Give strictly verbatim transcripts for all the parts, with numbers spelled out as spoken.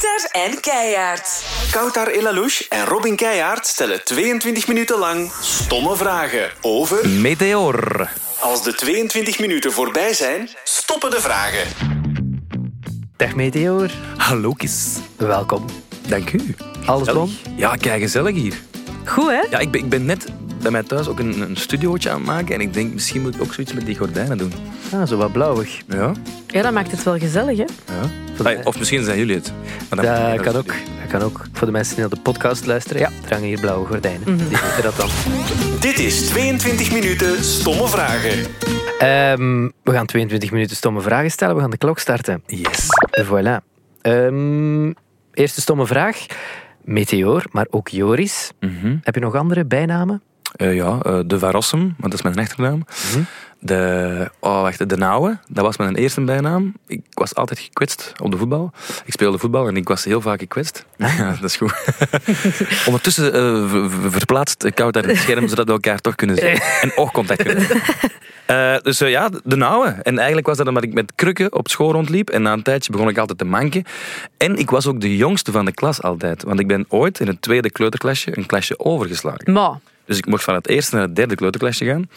Koutar en Keiaard. Koutar Elalouche en Robin Keiaard stellen tweeëntwintig minuten lang stomme vragen over... Meteor. Als de tweeëntwintig minuten voorbij zijn, stoppen de vragen. Dag Meteor. Hallo Kis. Welkom. Dank u. Alles rond? Ja, kei gezellig hier. Goed hè? Ja, ik ben, ik ben net... bij mij thuis ook een, een studiootje aan het maken. En ik denk, misschien moet ik ook zoiets met die gordijnen doen. Ah, zo wat blauwig. Ja, ja dat maakt het wel gezellig, hè? Ja. Ay, of misschien zijn jullie het. Maar dat kan, kan ook. dat kan ook. Voor de mensen die naar de podcast luisteren, ja, er hangen hier blauwe gordijnen. Mm-hmm. Die weten dat dan. Dit is tweeëntwintig minuten stomme vragen. Um, we gaan tweeëntwintig minuten stomme vragen stellen. We gaan de klok starten. Yes. Voilà. Um, eerste stomme vraag. Meteor, maar ook Joris. Mm-hmm. Heb je nog andere bijnamen? Uh, ja, uh, de Van Rossum, want dat is mijn achternaam. Mm-hmm. De, oh, wacht, de Nauwe, dat was mijn eerste bijnaam. Ik was altijd gekwetst op de voetbal. Ik speelde voetbal en ik was heel vaak gekwetst. Ja, dat is goed. Ondertussen uh, ver, verplaatst Koutar het scherm, zodat we elkaar toch kunnen zien. En oogcontact kunnen zien. Uh, dus uh, ja, de Nauwe. En eigenlijk was dat omdat ik met krukken op school rondliep. En na een tijdje begon ik altijd te manken. En ik was ook de jongste van de klas altijd. Want ik ben ooit in het tweede kleuterklasje een klasje overgeslagen. Ma. Dus ik mocht van het eerste naar het derde kleuterklasje gaan.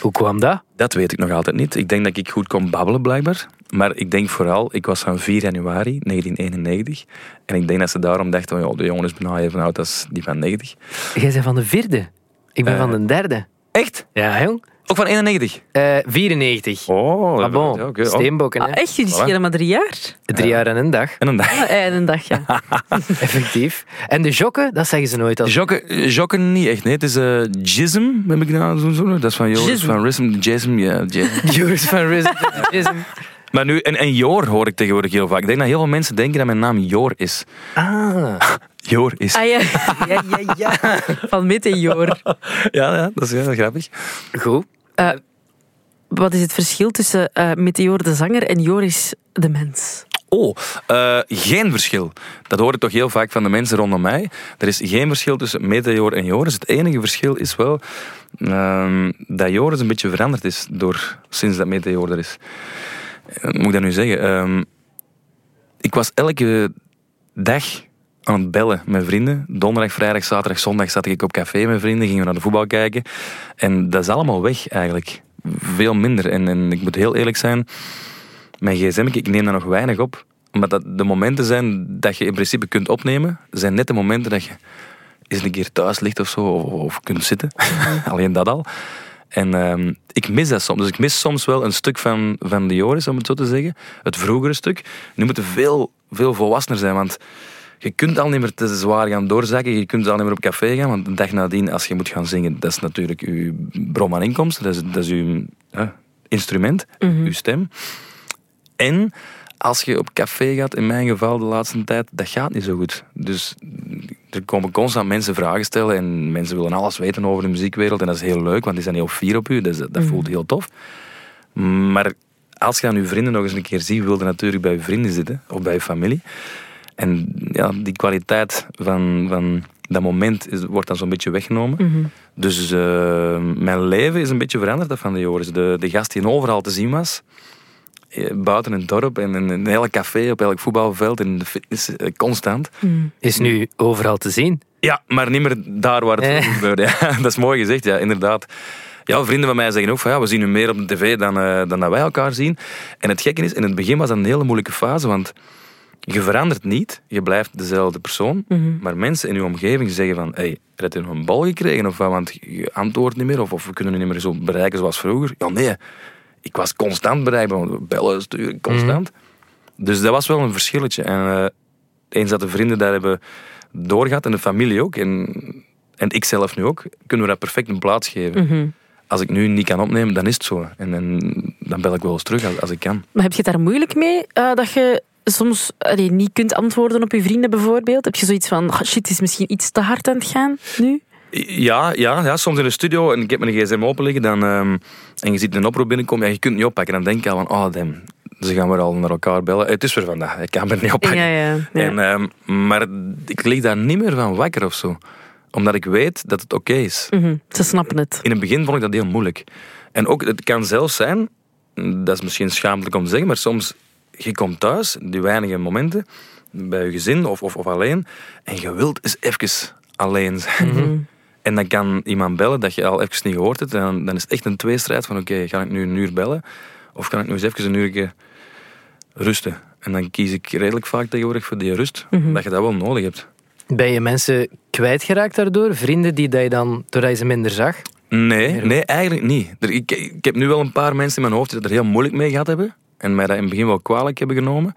Hoe kwam dat? Dat weet ik nog altijd niet. Ik denk dat ik goed kon babbelen, blijkbaar. Maar ik denk vooral, ik was van vier januari negentien eenennegentig. En ik denk dat ze daarom dachten, oh, de jongen is bijna even oud als die van negentig. Jij bent van de vierde. Ik ben uh, van de derde. Echt? Ja, jong. Ook van eenennegentig? Uh, vierennegentig. Oh, ah, bon. Ja, okay. Steenbokken. Ah, echt? Jullie schelen maar drie jaar? Drie jaar en een dag. En een dag. Ah, en een dag, ja. Effectief. En de jokken, dat zeggen ze nooit als... Jokken, jokken niet echt, nee. Het is uh, jism, heb ik nou zo zo. Dat is van Joris van Rossum. Jism, ja. Joris van Rossum. Jism. Maar nu, en, en Joor hoor ik tegenwoordig heel vaak. Ik denk dat heel veel mensen denken dat mijn naam Joor is. Ah. Joor is. Ah ja, ja, ja, ja. Van Meteor. Ja, ja, dat is heel grappig. Goed. Uh, wat is het verschil tussen uh, Meteor de zanger en Joris de mens? Oh, uh, geen verschil. Dat hoor ik toch heel vaak van de mensen rondom mij. Er is geen verschil tussen Meteor en Joris. Het enige verschil is wel uh, dat Joris een beetje veranderd is door, sinds dat Meteor er is. Uh, moet ik dat nu zeggen? Uh, ik was elke dag aan het bellen met vrienden. Donderdag, vrijdag, zaterdag, zondag zat ik op café met vrienden. Gingen we naar de voetbal kijken. En dat is allemaal weg eigenlijk. Veel minder. En, en ik moet heel eerlijk zijn. Mijn gsm, ik neem daar nog weinig op. Omdat dat de momenten zijn dat je in principe kunt opnemen. Zijn net de momenten dat je eens een keer thuis ligt of zo. Of, of kunt zitten. Alleen dat al. En um, ik mis dat soms. Dus ik mis soms wel een stuk van, van de Joris, om het zo te zeggen. Het vroegere stuk. Nu moet je veel, veel volwassener zijn. Want... je kunt al niet meer te zwaar gaan doorzakken. Je kunt al niet meer op café gaan. Want de dag nadien, als je moet gaan zingen... dat is natuurlijk uw bron aan inkomsten. Dat is, dat is uw uh, instrument. Mm-hmm. Uw stem. En als je op café gaat... in mijn geval de laatste tijd... dat gaat niet zo goed. Dus er komen constant mensen vragen stellen. En mensen willen alles weten over de muziekwereld. En dat is heel leuk, want die zijn heel fier op u. Dus dat mm-hmm. voelt heel tof. Maar als je aan je vrienden nog eens een keer ziet... wil je natuurlijk bij je vrienden zitten. Of bij je familie. En ja, die kwaliteit van, van dat moment is, wordt dan zo'n beetje weggenomen. Mm-hmm. Dus uh, mijn leven is een beetje veranderd, dat van de Joris. De, de gast die overal te zien was, buiten in het dorp en in, in elk café, op elk voetbalveld, in de fitness, uh, constant. Mm. Is nu overal te zien? Ja, maar niet meer daar waar het eh. gebeurde. Ja, dat is mooi gezegd, ja, inderdaad. Ja, vrienden van mij zeggen ook van ja, we zien u meer op de tv dan, uh, dan dat wij elkaar zien. En het gekke is, in het begin was dat een hele moeilijke fase, want... je verandert niet, je blijft dezelfde persoon, mm-hmm. maar mensen in je omgeving zeggen van hé, hey, heb je nog een bal gekregen of wat, want je antwoordt niet meer of, of we kunnen je niet meer zo bereiken zoals vroeger. Ja, nee, ik was constant bereikbaar, bellen, sturen, constant. Mm-hmm. Dus dat was wel een verschilletje. En uh, eens dat de vrienden daar hebben doorgehad en de familie ook, en, en ik zelf nu ook, kunnen we dat perfect een plaats geven. Mm-hmm. Als ik nu niet kan opnemen, dan is het zo. En, en dan bel ik wel eens terug als, als ik kan. Maar heb je het daar moeilijk mee uh, dat je... soms allee, niet kunt antwoorden op je vrienden bijvoorbeeld? Heb je zoiets van, oh, shit, het is misschien iets te hard aan het gaan nu? Ja, ja, ja, soms in de studio en ik heb mijn gsm open liggen dan, um, en je ziet een oproep binnenkomen en ja, je kunt het niet oppakken. Dan denk je al van, oh damn, ze gaan weer al naar elkaar bellen. Het is weer vandaag, ik kan het niet oppakken. Ja, ja, ja. En, um, maar ik lig daar niet meer van wakker of zo. Omdat ik weet dat het oké okay is. Mm-hmm, ze snappen het. In het begin vond ik dat heel moeilijk. En ook, het kan zelfs zijn, dat is misschien schaamtelijk om te zeggen, maar soms... je komt thuis, die weinige momenten, bij je gezin of, of, of alleen, en je wilt eens even alleen zijn. Mm-hmm. En dan kan iemand bellen dat je al even niet gehoord hebt. En dan, dan is het echt een tweestrijd van oké, okay, ga ik nu een uur bellen? Of kan ik nu eens even een uurtje rusten? En dan kies ik redelijk vaak tegenwoordig voor die rust, mm-hmm. dat je dat wel nodig hebt. Ben je mensen kwijtgeraakt daardoor? Vrienden die dat je dan, doordat je ze minder zag? Nee, nee eigenlijk niet. Er, ik, ik heb nu wel een paar mensen in mijn hoofd die het er heel moeilijk mee gehad hebben. En mij dat in het begin wel kwalijk hebben genomen.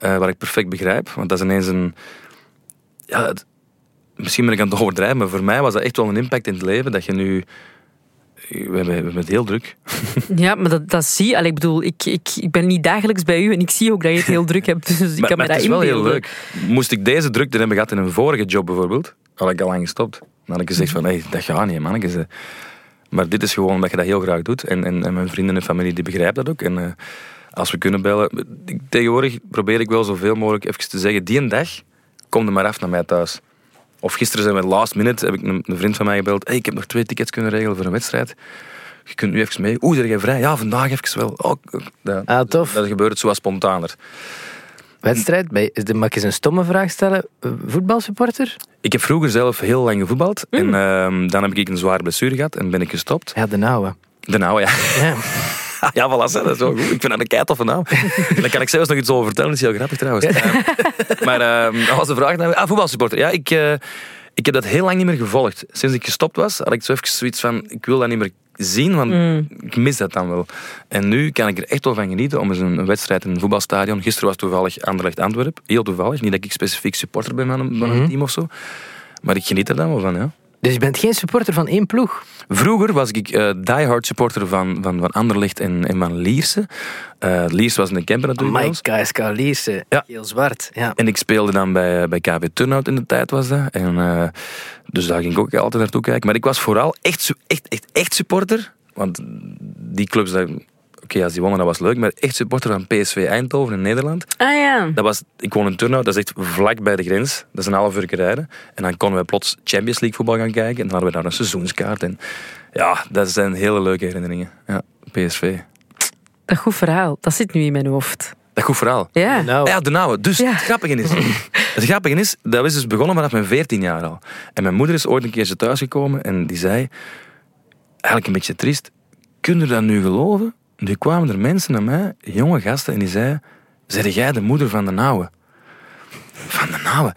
Uh, wat ik perfect begrijp. Want dat is ineens een... Ja, het, misschien ben ik aan het overdrijven, maar voor mij was dat echt wel een impact in het leven. Dat je nu... We hebben, we hebben het heel druk. Ja, maar dat, dat zie je. Allee, ik bedoel, ik, ik, ik ben niet dagelijks bij u en ik zie ook dat je het heel druk hebt. Dus ik maar, kan maar me dat inbeelden. Het is wel heel leuk. Moest ik deze drukte hebben gehad in een vorige job bijvoorbeeld, had ik al lang gestopt. Dan had ik gezegd van, hey, dat gaat niet, man. Maar dit is gewoon dat je dat heel graag doet. En, en, en mijn vrienden en familie die begrijpen dat ook. En uh, als we kunnen bellen... Tegenwoordig probeer ik wel zoveel mogelijk even te zeggen, die een dag, kom er maar af naar mij thuis. Of gisteren zijn we last minute, heb ik een vriend van mij gebeld. Hey, ik heb nog twee tickets kunnen regelen voor een wedstrijd. Je kunt nu even mee. Oeh, ben jij vrij? Ja, vandaag even wel. Oh, dat, ah, tof. Dat gebeurt zo wat spontaner. Wedstrijd? Mag ik eens een stomme vraag stellen? Voetbalsupporter? Ik heb vroeger zelf heel lang gevoetbald. Mm. En uh, dan heb ik een zware blessure gehad en ben ik gestopt. Ja, de nauwe. De nauwe, ja. Ja. Ja, voilà, dat is wel goed. Ik vind dat een keitoffe van naam. Daar kan ik zelfs nog iets over vertellen. Dat is heel grappig trouwens. Ja. Maar uh, dat was de vraag. Ah, voetbalsupporter. Ja, ik, uh, ik heb dat heel lang niet meer gevolgd. Sinds ik gestopt was, had ik zo even zoiets van... Ik wil dat niet meer zien, want mm. ik mis dat dan wel. En nu kan ik er echt wel van genieten om eens een wedstrijd in een voetbalstadion... Gisteren was toevallig Anderlecht Antwerpen. Heel toevallig. Niet dat ik specifiek supporter ben van een, van een mm-hmm. team of zo. Maar ik geniet er dan wel van, ja. Dus je bent geen supporter van één ploeg? Vroeger was ik uh, diehard supporter van, van, van Anderlecht en, en van Lierse. Uh, Lierse was in de camper natuurlijk. Amai, K S K Lierse. Ja. Heel zwart. Ja. En ik speelde dan bij, bij K W Turnhout in de tijd was dat. En, uh, dus daar ging ik ook altijd naartoe kijken. Maar ik was vooral echt, echt, echt, echt supporter. Want die clubs... Dat, Oké, okay, als die wonnen, dat was leuk. Maar echt supporter van P S V Eindhoven in Nederland. Ah ja. Dat was, ik woon in Turnhout, dat is echt vlak bij de grens. Dat is een half uur rijden. En dan konden we plots Champions League voetbal gaan kijken. En dan hadden we daar een seizoenskaart. En ja, dat zijn hele leuke herinneringen. Ja, P S V. Dat goed verhaal, dat zit nu in mijn hoofd. Dat goed verhaal? Ja. De nauwe. Ja, de nauwe. Dus ja. Het grappige is... Het grappige is, dat is dus begonnen vanaf mijn veertien jaar al. En mijn moeder is ooit een keertje thuisgekomen. En die zei, eigenlijk een beetje triest... Kun je dat nu geloven? Nu kwamen er mensen naar mij, jonge gasten, en die zeiden... Zeg jij de moeder van de nauwe? Van de nauwe?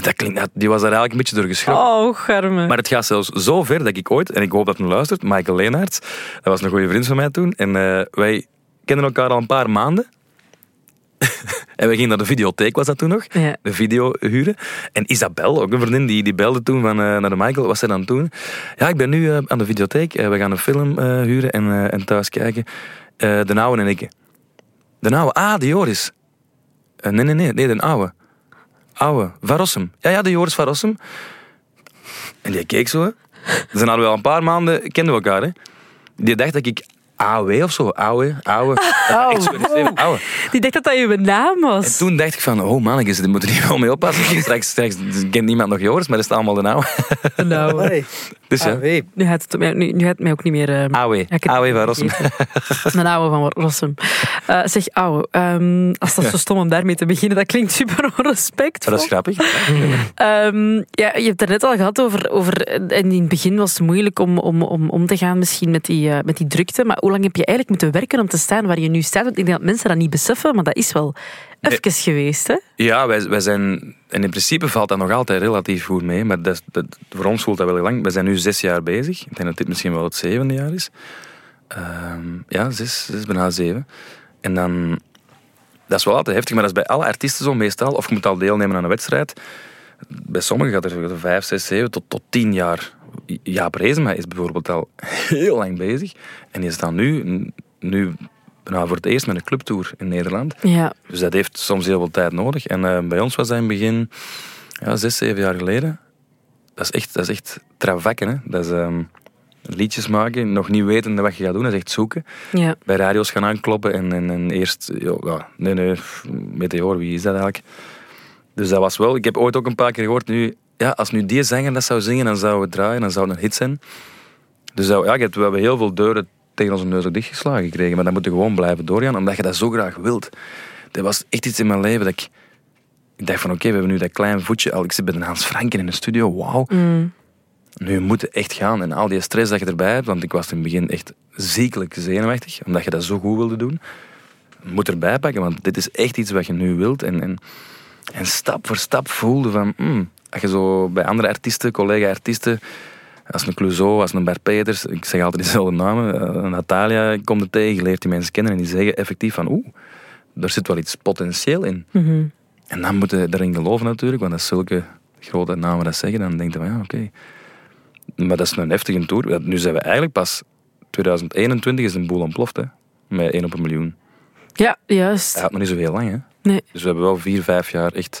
Dat klinkt, die was daar eigenlijk een beetje door geschrokken. Oh, garme. Maar het gaat zelfs zo ver dat ik ooit... En ik hoop dat men luistert, Michael Leenaerts. Dat was een goede vriend van mij toen. En uh, wij kenden elkaar al een paar maanden. En wij gingen naar de videotheek, was dat toen nog. Ja. De video huren. En Isabel, ook een vriendin, die, die belde toen van, uh, naar de Michael. Wat was zij dan toen? Ja, ik ben nu uh, aan de videotheek. Uh, we gaan een film uh, huren en, uh, en thuis kijken. Uh, de oude en ik. De oude. Ah, de Joris. Uh, nee, nee, nee, nee, de oude. Oude. Van Rossum. Ja, ja, de Joris van Rossum. En die keek zo. Hè. Dus dan hadden we al een paar maanden, kenden we elkaar. Hè. Die dacht dat ik... Auwe of zo, Auwe, Auwe. Oh, wow. Die dacht dat dat je naam was. En toen dacht ik van, oh mannetjes, daar moeten die wel mee oppassen. Straks, straks kent niemand nog Joris, maar is het allemaal de Auwe. De Auwe. Dus ja. Nu gaat het mij, nu, nu gaat het mij ook niet meer... Um, Auwe, Auwe van Rossum. Een Auwe van Rossum. Uh, zeg, Auwe, um, als dat ja. zo stom om daarmee te beginnen, dat klinkt super onrespectvol. Dat is grappig. Ja. Um, ja, je hebt het net al gehad over, over... En in het begin was het moeilijk om, om, om, om te gaan misschien met die, uh, met die drukte, maar hoe lang heb je eigenlijk moeten werken om te staan waar je nu staat? Want ik denk dat mensen dat niet beseffen, maar dat is wel even nee. geweest, hè? Ja, wij, wij zijn... En in principe valt dat nog altijd relatief goed mee, maar dat, dat, voor ons voelt dat wel heel lang. We zijn nu zes jaar bezig. Ik denk dat dit misschien wel het zevende jaar is. Uh, ja, zes, zes, bijna zeven. En dan... Dat is wel altijd heftig, maar dat is bij alle artiesten zo meestal. Of je moet al deelnemen aan een wedstrijd. Bij sommigen gaat er vijf, zes, zeven tot, tot tien jaar... Jaap Reesema is bijvoorbeeld al heel lang bezig. En die is dan nu, nu nou, voor het eerst met een clubtour in Nederland. Ja. Dus dat heeft soms heel veel tijd nodig. En uh, bij ons was dat in het begin ja, zes, zeven jaar geleden. Dat is echt, dat is echt travakken. Hè? Dat is um, liedjes maken, nog niet weten wat je gaat doen. Dat is echt zoeken. Ja. Bij radio's gaan aankloppen en, en, en eerst... Joh, nee, nee, Meteor, wie is dat eigenlijk? Dus dat was wel... Ik heb ooit ook een paar keer gehoord nu... Ja, als nu die zanger dat zou zingen, dan zouden we draaien, dan zou het een hit zijn. Dus dat, ja, we hebben heel veel deuren tegen onze neus dichtgeslagen gekregen, maar dan moeten we gewoon blijven doorgaan, omdat je dat zo graag wilt. dat was echt iets in mijn leven dat ik... Ik dacht van, oké, okay, we hebben nu dat klein voetje al. Ik zit bij de Hans Frank in de studio, wauw. Mm. Nu moet het echt gaan. En al die stress dat je erbij hebt, want ik was in het begin echt ziekelijk zenuwachtig, omdat je dat zo goed wilde doen, moet erbij pakken, want dit is echt iets wat je nu wilt. En, en, en stap voor stap voelde van... Mm, als je zo bij andere artiesten, collega-artiesten, als een Clouseau, als een Bart Peeters, ik zeg altijd dezelfde namen, Natalia komt er tegen, je leert die mensen kennen en die zeggen effectief van oeh, er zit wel iets potentieel in. Mm-hmm. En dan moet je erin geloven natuurlijk, want als zulke grote namen dat zeggen, dan denk je van ja, oké. Okay. Maar dat is een heftige tour. Nu zijn we eigenlijk pas... twintig eenentwintig is een boel ontploft, hè. Met één op een miljoen. Ja, juist. Dat gaat nog niet zo heel lang, hè. Nee. Dus we hebben wel vier, vijf jaar echt...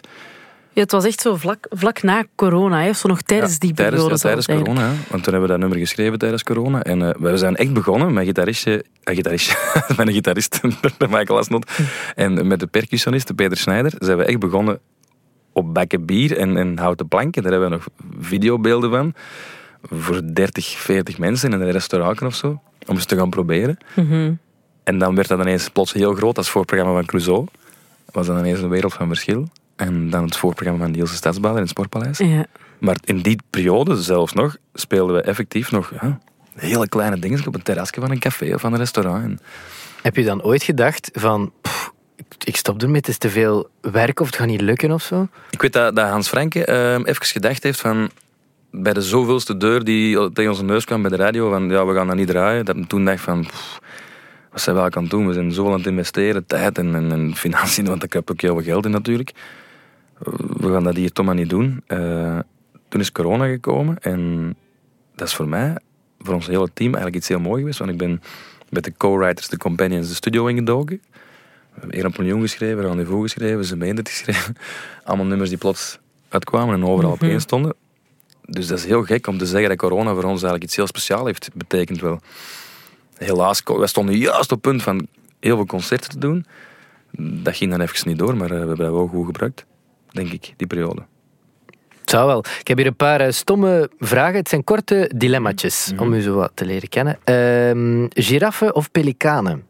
Ja, het was echt zo vlak, vlak na corona, hè? Of zo nog tijdens ja, die periode. Tijdens, ja, tijdens corona, hè? Want toen hebben we dat nummer geschreven tijdens corona. En uh, we zijn echt begonnen met gitaristje, uh, gitaristje, mijn gitarist, Michael Asnot, en met de percussionist, Peter Schneider, zijn we echt begonnen op bakken bier en, en houten planken. Daar hebben we nog videobeelden van, voor dertig, veertig mensen in een restaurant of zo, om eens te gaan proberen. Mm-hmm. En dan werd dat ineens plots heel groot als voorprogramma van Clouseau. Was dan ineens een wereld van verschil. En dan het voorprogramma van Niels Destadsbader in het Sportpaleis. Ja. Maar in die periode zelfs nog speelden we effectief nog ja, hele kleine dingen op een terrasje van een café of van een restaurant. En... Heb je dan ooit gedacht van... Pff, ik stop ermee, het is te veel werk of het gaat niet lukken of zo? Ik weet dat, dat Hans Frank uh, even gedacht heeft van... Bij de zoveelste deur die tegen onze neus kwam bij de radio van... Ja, we gaan dat niet draaien. Dat ik toen dacht van... Pff, wat zijn we al aan het doen? We zijn zo aan het investeren, tijd en, en, en financiën, want daar heb ik ook heel veel geld in natuurlijk. We gaan dat hier toch maar niet doen. Uh, toen is corona gekomen en dat is voor mij, voor ons hele team, eigenlijk iets heel moois geweest. Want ik ben met de co-writers, de companions, de studio ingedoken. We hebben één op een miljoen geschreven, Rendezvous geschreven, Ze Meendert geschreven. Allemaal nummers die plots uitkwamen en overal mm-hmm. opeen stonden. Dus dat is heel gek om te zeggen dat corona voor ons eigenlijk iets heel speciaals heeft betekend wel. Helaas, wij stonden juist op het punt van heel veel concerten te doen. Dat ging dan even niet door, maar we hebben dat wel goed gebruikt. Denk ik, die periode. Het zou wel. Ik heb hier een paar uh, stomme vragen. Het zijn korte dilemmaatjes, mm-hmm. om u zo wat te leren kennen. Uh, giraffen of pelikanen?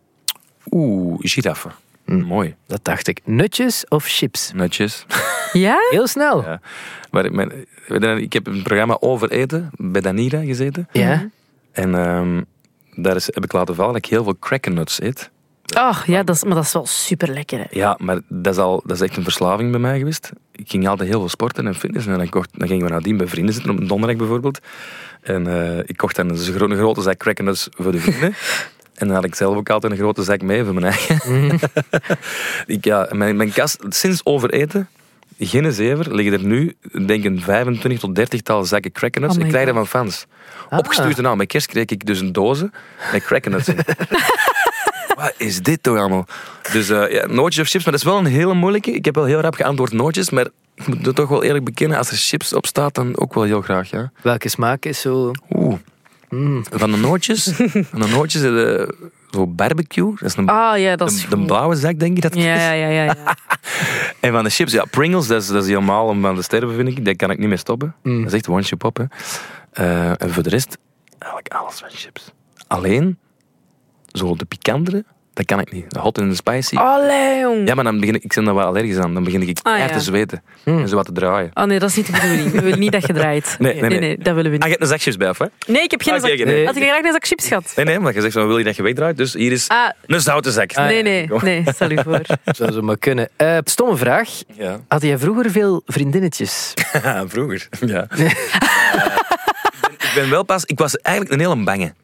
Oeh, giraffen. Mm. Mooi. Dat dacht ik. Nutjes of chips? Nutjes. Ja? Heel snel. Ja. Maar mijn, ik heb een programma over eten bij Danira gezeten. Ja. En um, daar is, heb ik laten vallen dat ik heel veel crackernuts eet. Oh, ja, dat is, maar dat is wel super lekker. Ja, maar dat is, al, dat is echt een verslaving bij mij geweest. Ik ging altijd heel veel sporten en fitnessen. En dan, kocht, dan gingen we nadien bij vrienden zitten, op een donderdag bijvoorbeeld. En uh, ik kocht dan een, gro- een grote zak crackernuts voor de vrienden. En dan had ik zelf ook altijd een grote zak mee voor mijn eigen. Mm. ik, ja, mijn, mijn kast, sinds overeten, geen zever, liggen er nu, denk ik, vijfentwintig tot dertigtal zakken crackernuts. Oh, ik krijg dat van fans. Ah. Opgestuurd en al. Met kerst kreeg ik dus een dozen met crackernuts in. Wat is dit toch allemaal? Dus uh, ja, nootjes of chips, maar dat is wel een hele moeilijke. Ik heb wel heel rap geantwoord nootjes, maar ik moet het toch wel eerlijk bekennen, als er chips op staat, dan ook wel heel graag, ja. Welke smaak is zo... Oeh. Mm. Van de nootjes. Van de nootjes, de, zo barbecue. Dat is een, ah, ja, dat is de, de blauwe zak, denk ik dat het ja, is. Ja, ja, ja. ja. En van de chips, ja, Pringles, dat is, dat is helemaal om aan de sterven, vind ik. Daar kan ik niet meer stoppen. Mm. Dat is echt one-ship op, hè. Uh, en voor de rest, eigenlijk alles van chips. Alleen... Zo de pikantere, dat kan ik niet. Hot and spicy. Allee, jong. Ja, maar dan begin ik, ik ben daar wel allergisch aan. Dan begin ik ah, echt ja. te zweten hmm. en zo wat te draaien. Oh nee, dat is niet de bedoeling. We willen niet dat je draait. Nee, nee, nee. nee, nee dat willen we niet. Ah, je hebt een zak chips bij af, hè? Nee, ik heb geen ah, zak. Nee, nee. Had ik graag een zak chips gehad? Nee, nee, maar je zegt, dan wil je dat je wegdraait. Dus hier is ah. een zoute zak. Ah, nee, nee, nee, nee, stel je voor. Zou zo maar kunnen. Uh, stomme vraag. Ja. Had jij vroeger veel vriendinnetjes? vroeger, ja. uh, ik ben wel pas... Ik was eigenlijk een hele bange.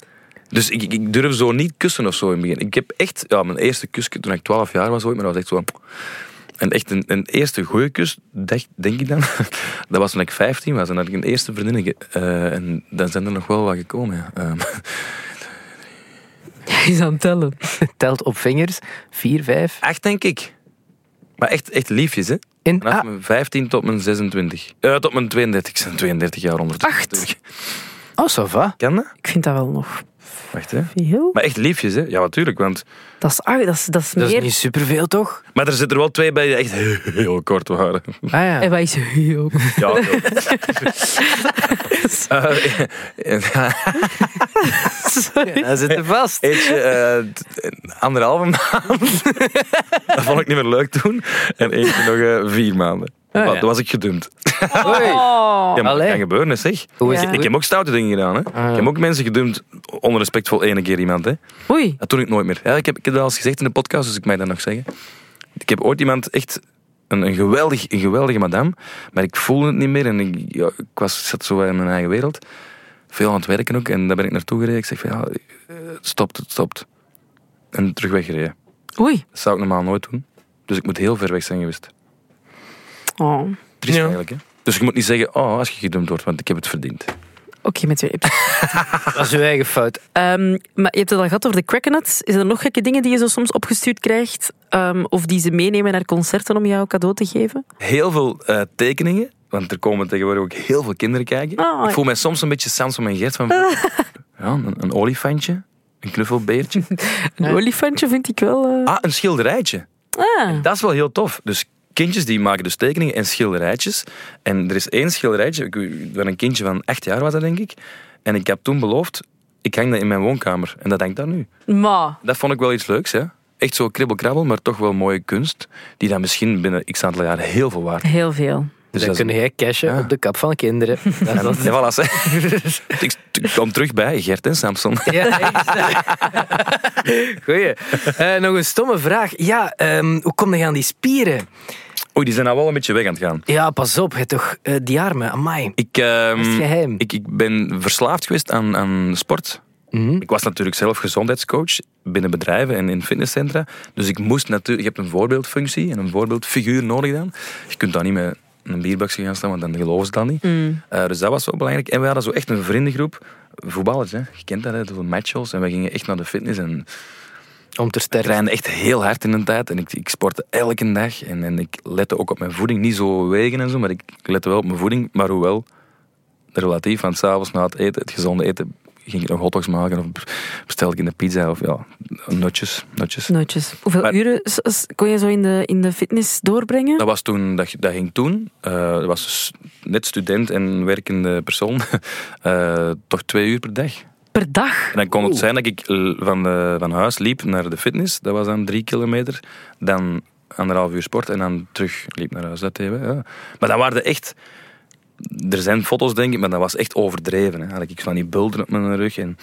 Dus ik, ik durf zo niet kussen of zo in het begin. Ik heb echt... Ja, mijn eerste kus toen ik twaalf jaar was ooit, maar dat was echt zo... En echt een, een eerste goeie kus, denk, denk ik dan. Dat was toen ik vijftien was en had ik een eerste vriendin. Uh, en dan zijn er nog wel wat gekomen, ja. Um. Hij is aan het tellen. Telt op vingers. Vier, vijf. Acht, denk ik. Maar echt, echt liefjes, hè. In, Vanaf ah. mijn vijftien tot mijn zesentwintig. Uh, tot mijn tweeëndertig. Ik ben tweeëndertig jaar ondertussen. Acht? Oh, ça va. Kan dat? Ik vind dat wel nog... Wacht, hè. Veel? Maar echt liefjes, hè? Ja, natuurlijk. Want... Dat is, ah, dat is, dat is, dat meer... is niet superveel, toch? Maar er zitten er wel twee bij die echt heel kort waren. Ah, ja. En wij is heel kort. Ja, heel kort. Dat zit er vast. Eentje uh, anderhalve maand. Dat vond ik niet meer leuk toen. En eentje nog uh, vier maanden. Oh, ja. Dat was ik gedumpt. Oh. Ja, maar dat kan gebeuren, zeg. Ja. Ik, ik heb ook stoute dingen gedaan. Hè. Ah. Ik heb ook mensen gedumpt, onrespectvol ene keer iemand. Hè. Oei. Dat doe ik nooit meer. Ja, ik, heb, ik heb dat al eens gezegd in de podcast, dus ik mag dat nog zeggen. Ik heb ooit iemand echt... Een, een, geweldig, een geweldige madame, maar ik voelde het niet meer. En ik, ja, ik was, zat zo in mijn eigen wereld. Veel aan het werken ook. En daar ben ik naartoe gereden. Ik zeg van, ja, het stopt, het stopt. En terug weggereden. Oei. Dat zou ik normaal nooit doen. Dus ik moet heel ver weg zijn geweest. Oh. Triest, ja, eigenlijk, hè? Dus je moet niet zeggen, oh, als je gedumpt wordt, want ik heb het verdiend. Oké, okay, met twee apps. Dat is uw eigen fout. Um, maar je hebt het al gehad over de crackernuts. Is er nog gekke dingen die je zo soms opgestuurd krijgt? Um, of die ze meenemen naar concerten om jou cadeau te geven? Heel veel uh, tekeningen. Want er komen tegenwoordig ook heel veel kinderen kijken. Oh, ik voel mij soms een beetje Samson en Gert van... ja, een, een olifantje. Een knuffelbeertje. Een olifantje vind ik wel... Uh... Ah, een schilderijtje. Ah. Dat is wel heel tof. Dus... Kindjes die maken dus tekeningen en schilderijtjes. En er is één schilderijtje, waar een kindje van acht jaar was dat, denk ik. En ik heb toen beloofd, ik hang dat in mijn woonkamer. En dat hangt daar nu. Maar. Dat vond ik wel iets leuks, hè. Echt zo kribbelkrabbel, maar toch wel mooie kunst. Die dan misschien binnen x aantal jaar heel veel waard is. Heel veel. Dus dan kun jij cashen, ja, op de kap van kinderen. Dat is ja, voilà, ik kom terug bij Gert en Samson. Ja, goeie. Uh, nog een stomme vraag. Ja, um, hoe kom je aan die spieren? Oei, die zijn nou wel een beetje weg aan het gaan. Ja, pas op. He, toch, uh, die armen, amai. Ik, uh, dat is geheim. Ik, ik ben verslaafd geweest aan, aan sport. Mm-hmm. Ik was natuurlijk zelf gezondheidscoach binnen bedrijven en in fitnesscentra. Dus ik moest natuurlijk... Je hebt een voorbeeldfunctie en een voorbeeldfiguur nodig dan. Je kunt dat niet meer... een bierbox gaan staan, want dan geloven ze dat niet. Mm. Uh, dus dat was wel belangrijk. En we hadden zo echt een vriendengroep. Voetballers, hè. Je kent dat, hè. De matchhols. En we gingen echt naar de fitness. En om te sterken. Ik trainde echt heel hard in een tijd. En ik, ik sportte elke dag. En, en ik lette ook op mijn voeding. Niet zo wegen en zo, maar ik lette wel op mijn voeding. Maar hoewel, relatief, want s'avonds na het eten, het gezonde eten, ging ik nog hotdogs maken of bestelde ik een pizza of ja, notjes. notjes. notjes. Hoeveel maar, uren kon je zo in de, in de fitness doorbrengen? Dat, was toen, dat, dat ging toen. Ik uh, was dus net student en werkende persoon. Uh, toch twee uur per dag. Per dag? En dan kon het Oeh. zijn dat ik van, de, van huis liep naar de fitness. Dat was dan drie kilometer. Dan anderhalf uur sport en dan terug liep naar huis. Dat even, ja. Maar dat waren echt... Er zijn foto's, denk ik, maar dat was echt overdreven. Hè. Had ik van die bulten op mijn rug. En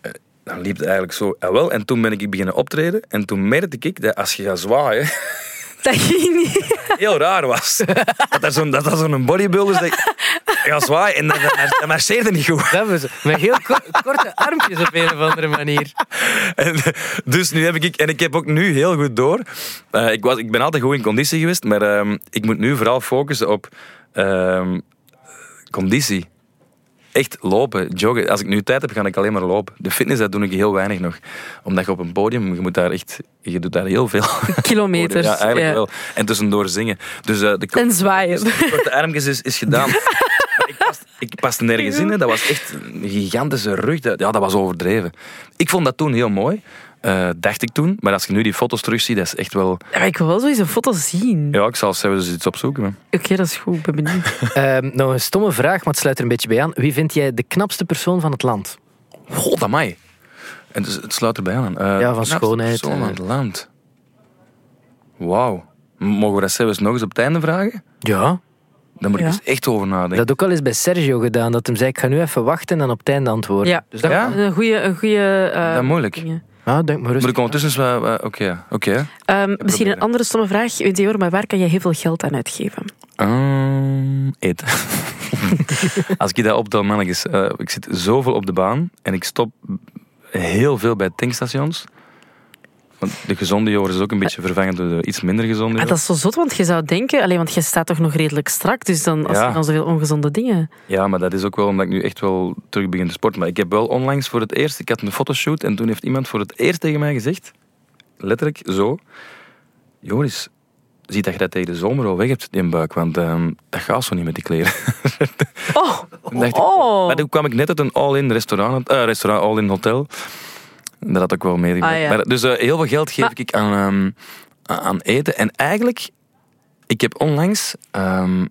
eh, dan liep het eigenlijk zo. Ah, wel. En toen ben ik beginnen optreden. En toen merkte ik dat als je gaat zwaaien... Dat ging niet. Heel raar was. Dat er zo'n, dat dat zo'n bodybuilder is. Ga zwaaien en dat, dat marcheerde niet goed. Dat was, met heel ko- korte armpjes op een of andere manier. En, dus nu heb ik... En ik heb ook nu heel goed door. Uh, ik, was, ik ben altijd goed in conditie geweest. Maar uh, ik moet nu vooral focussen op... Uh, conditie. Echt lopen, joggen. Als ik nu tijd heb, ga ik alleen maar lopen. De fitness, dat doe ik heel weinig nog. Omdat je op een podium, je moet daar echt... Je doet daar heel veel. Kilometers. Ja, eigenlijk ja. wel. En tussendoor zingen. Dus, uh, de ko- en zwaaien. Dus de korte armpjes is, is gedaan. ik, past, ik paste nergens in. Hè. Dat was echt een gigantische rug. Dat, ja, dat was overdreven. Ik vond dat toen heel mooi. Uh, dacht ik toen. Maar als je nu die foto's terugziet, dat is echt wel... Ja, ik wil wel zoiets een foto zien. Ja, ik zal zelfs iets opzoeken. Oké, okay, dat is goed. Ik ben benieuwd. uh, nou, een stomme vraag, maar het sluit er een beetje bij aan. Wie vind jij de knapste persoon van het land? God, amai. En dus, het sluit erbij aan. Uh, ja, van schoonheid. Persoon van het land. Wauw. Mogen we dat zelfs nog eens op het einde vragen? Ja. Daar moet ik ja. eens echt over nadenken. Dat heb ik ook al eens bij Sergio gedaan. Dat hem zei, ik ga nu even wachten en dan op het einde antwoorden. Ja, dus dat ja? een goede... Uh, dat is moeilijk. Dingen. Ah, denk maar rustig. Maar ondertussen is... Uh, Oké. Okay. Okay. Um, misschien een andere stomme vraag. Meteor, maar waar kan je heel veel geld aan uitgeven? Um, eten. Als ik dat optel, mannetjes. Uh, ik zit zoveel op de baan. En ik stop heel veel bij tankstations. Want de gezonde Joris is ook een beetje vervangen door de iets minder gezonde Joris. Ah, dat is zo zot, want je zou denken... Alleen, want je staat toch nog redelijk strak. Dus dan als ja. je dan zoveel ongezonde dingen... Ja, maar dat is ook wel omdat ik nu echt wel terug begin te sporten. Maar ik heb wel onlangs voor het eerst... Ik had een fotoshoot en toen heeft iemand voor het eerst tegen mij gezegd... Letterlijk zo... Joris, zie dat je dat tegen de zomer al weg hebt in buik. Want uh, dat gaat zo niet met die kleren. Oh, En dacht ik, oh. Maar toen kwam ik net uit een all-in restaurant, uh, restaurant all-in hotel. Dat had ook wel meer. Ah, ja. Maar, dus uh, heel veel geld geef maar... ik aan, um, aan eten. En eigenlijk, ik heb onlangs um,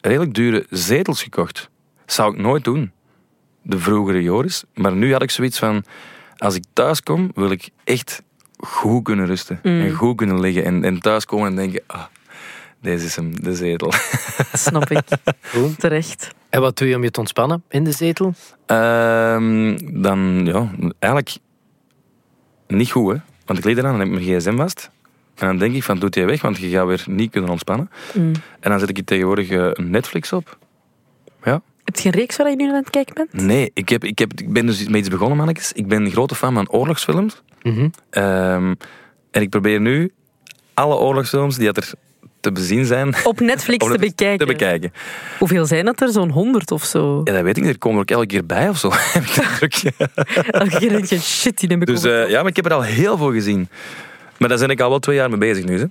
redelijk dure zetels gekocht. Dat zou ik nooit doen. De vroegere Joris. Maar nu had ik zoiets van... Als ik thuis kom, wil ik echt goed kunnen rusten. Mm. En goed kunnen liggen. En, en thuis komen en denken... Ah, deze is hem, de zetel. Dat snap ik. Goed. Terecht. En wat doe je om je te ontspannen in de zetel? Uh, dan, ja... Eigenlijk... Niet goed, hè. Want ik lig eraan en heb ik mijn gsm vast. En dan denk ik van, doet die weg, want je gaat weer niet kunnen ontspannen. Mm. En dan zet ik hier tegenwoordig Netflix op. Ja. Heb je een reeks waar je nu aan het kijken bent? Nee, ik, heb, ik, heb, ik ben dus met iets begonnen, mannetjes. Ik ben een grote fan van oorlogsfilms. Mm-hmm. Um, en ik probeer nu alle oorlogsfilms die er te bezien zijn... Op Netflix, op Netflix te, bekijken. te bekijken. Hoeveel zijn dat er? Zo'n honderd of zo? Ja, dat weet ik niet. Er komen er ook elke keer bij of zo. Elke keer denk je, shit, die neem ik dus, uh, ja, maar ik heb er al heel veel gezien. Maar daar ben ik al wel twee jaar mee bezig nu, hè.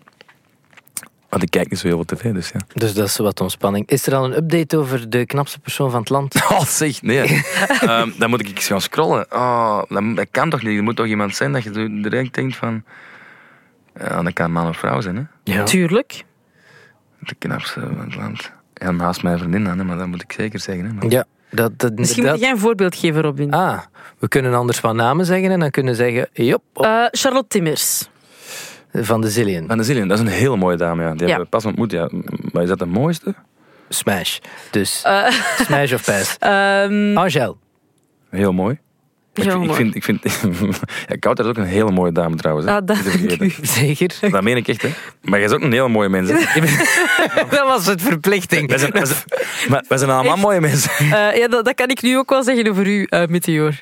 Want ik kijk niet zo heel veel tv, dus ja. Dus dat is wat ontspanning. Is er al een update over de knapste persoon van het land? Oh, zeg, nee. um, dan moet ik eens gaan scrollen. Oh, dat, dat kan toch niet? Er moet toch iemand zijn dat je direct denkt van... Ja, dat kan man of vrouw zijn, hè? Ja. Tuurlijk. De knapste van het land. Ja, naast mijn vriendin dan, hè, maar dat moet ik zeker zeggen. Hè, maar... Ja. Dat, dat, Misschien dat... moet jij een voorbeeld geven, Robin. Ah, we kunnen anders van namen zeggen en dan kunnen we zeggen... Jop, uh, Charlotte Timmers. Van de Zillian. Van de Zillian, dat is een heel mooie dame. Ja. Die ja. hebben we pas ontmoet. Ja. Maar is dat de mooiste? Smash. Dus uh. Smash of pass. Um. Angèle. Heel mooi. Heel ik, mooi. Ik vind, ik vind ja, Koutar is ook een hele mooie dame trouwens. Hè. Ah, dat zeker. Dat meen ik echt, hè. Maar jij is ook een hele mooie mens. Dat was het verplichting. Wij zijn, wij zijn, maar wij zijn allemaal echt mooie mensen. Uh, ja, dat, dat kan ik nu ook wel zeggen over u, uh, Meteor.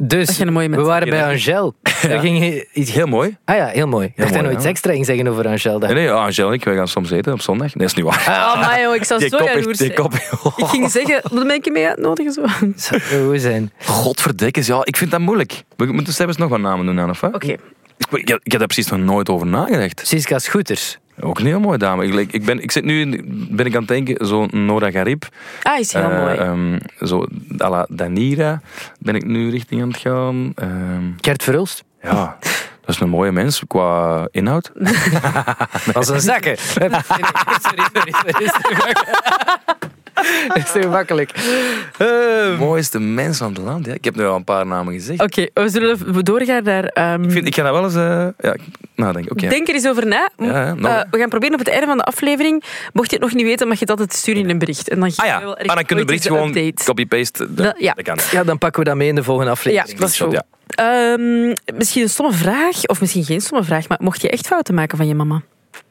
Dus, we waren bij Angèle. Ja. We gingen iets heel mooi. Ah ja, heel mooi. Dacht jij nog iets extra ging zeggen over Angèle? Nee, nee, Angèle en ik, wij gaan soms eten op zondag. Nee, dat is niet waar. Ah, maar joh, ik zou die zo jaloers zijn. Ik ging zeggen, wat ben ik je mee uitnodigen? Zo. Zou goed zijn. Godverdikkes, ja, ik vind dat moeilijk. We moeten zelfs nog wat namen doen aan, of hè? Oké. Okay. Ik, ik, ik heb daar precies nog nooit over nagedacht. Cisco Scooters. Ook een heel mooie dame. Ik, ik, ben, ik zit nu ben ik aan het denken, zo'n Nora Garib. Ah, is heel uh, mooi. Um, zo à la Danira ben ik nu richting aan het gaan. Um, Gert Verhulst. Ja, dat is een mooie mens qua inhoud. Dat is een zakken. sorry, sorry, sorry. Dat is zo makkelijk. Uh, mooiste mens van het land. Ja. Ik heb nu al een paar namen gezegd. Oké, okay, we zullen doorgaan naar... Um... Ik, vind, ik ga daar wel eens uh, ja, nadenken. Okay. Denk er eens over na. Ja, ja, uh, we gaan proberen op het einde van de aflevering... Mocht je het nog niet weten, mag je dat het sturen in een bericht. En dan ah ja, maar dan kunnen we bericht gewoon update. Copy-paste. De, ja. ja, dan pakken we dat mee in de volgende aflevering. Ja, dat is zo. Ja. Um, misschien een stomme vraag, of misschien geen stomme vraag, maar mocht je echt fouten maken van je mama?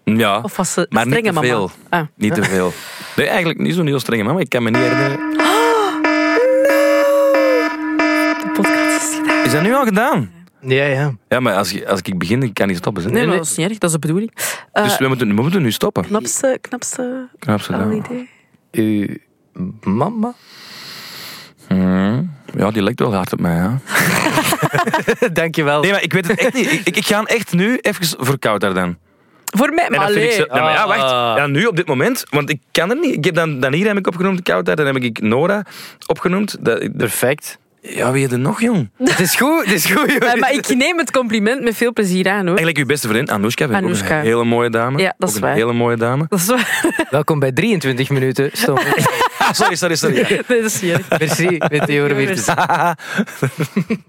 Ja, of was ze maar strenge niet te mama? Veel. Ah. Niet te veel. Nee, eigenlijk niet zo'n heel strenge mama. Ik kan me niet herinneren. Oh, nee. De podcast is gedaan. Is dat nu al gedaan? Ja, ja. Ja, maar als, als ik begin, ik kan niet stoppen. Hè? Nee, maar dat is niet erg. Dat is de bedoeling. Uh, dus we moeten, we moeten nu stoppen. Knapste... Knapste... Knapste al idee. Uw mama? Hmm. Ja, die lijkt wel hard op mij, ja. Dankjewel. Nee, maar ik weet het echt niet. Ik, ik ga echt nu even voor Koutar dan. Voor mij, maar alleen. Zo... Ja, maar ja, wacht. Ja, nu, op dit moment. Want ik kan er niet. Ik heb dan, dan hier heb ik opgenoemd, Koutar. Dan heb ik Nora opgenoemd. Dat... Perfect. Ja, wie heb je nog, jong? Het is goed, het is goed, jong. Maar, maar ik neem het compliment met veel plezier aan, hoor. Eigenlijk uw beste vriendin, Anoushka. Anoushka. Ook een hele mooie dame. Ja, dat is ook een waar. hele mooie dame. Dat is waar. Welkom bij drieëntwintig minuten. Stop. sorry, sorry, sorry. Ja. Nee, dat is niet. Merci, met die horen weer te zien.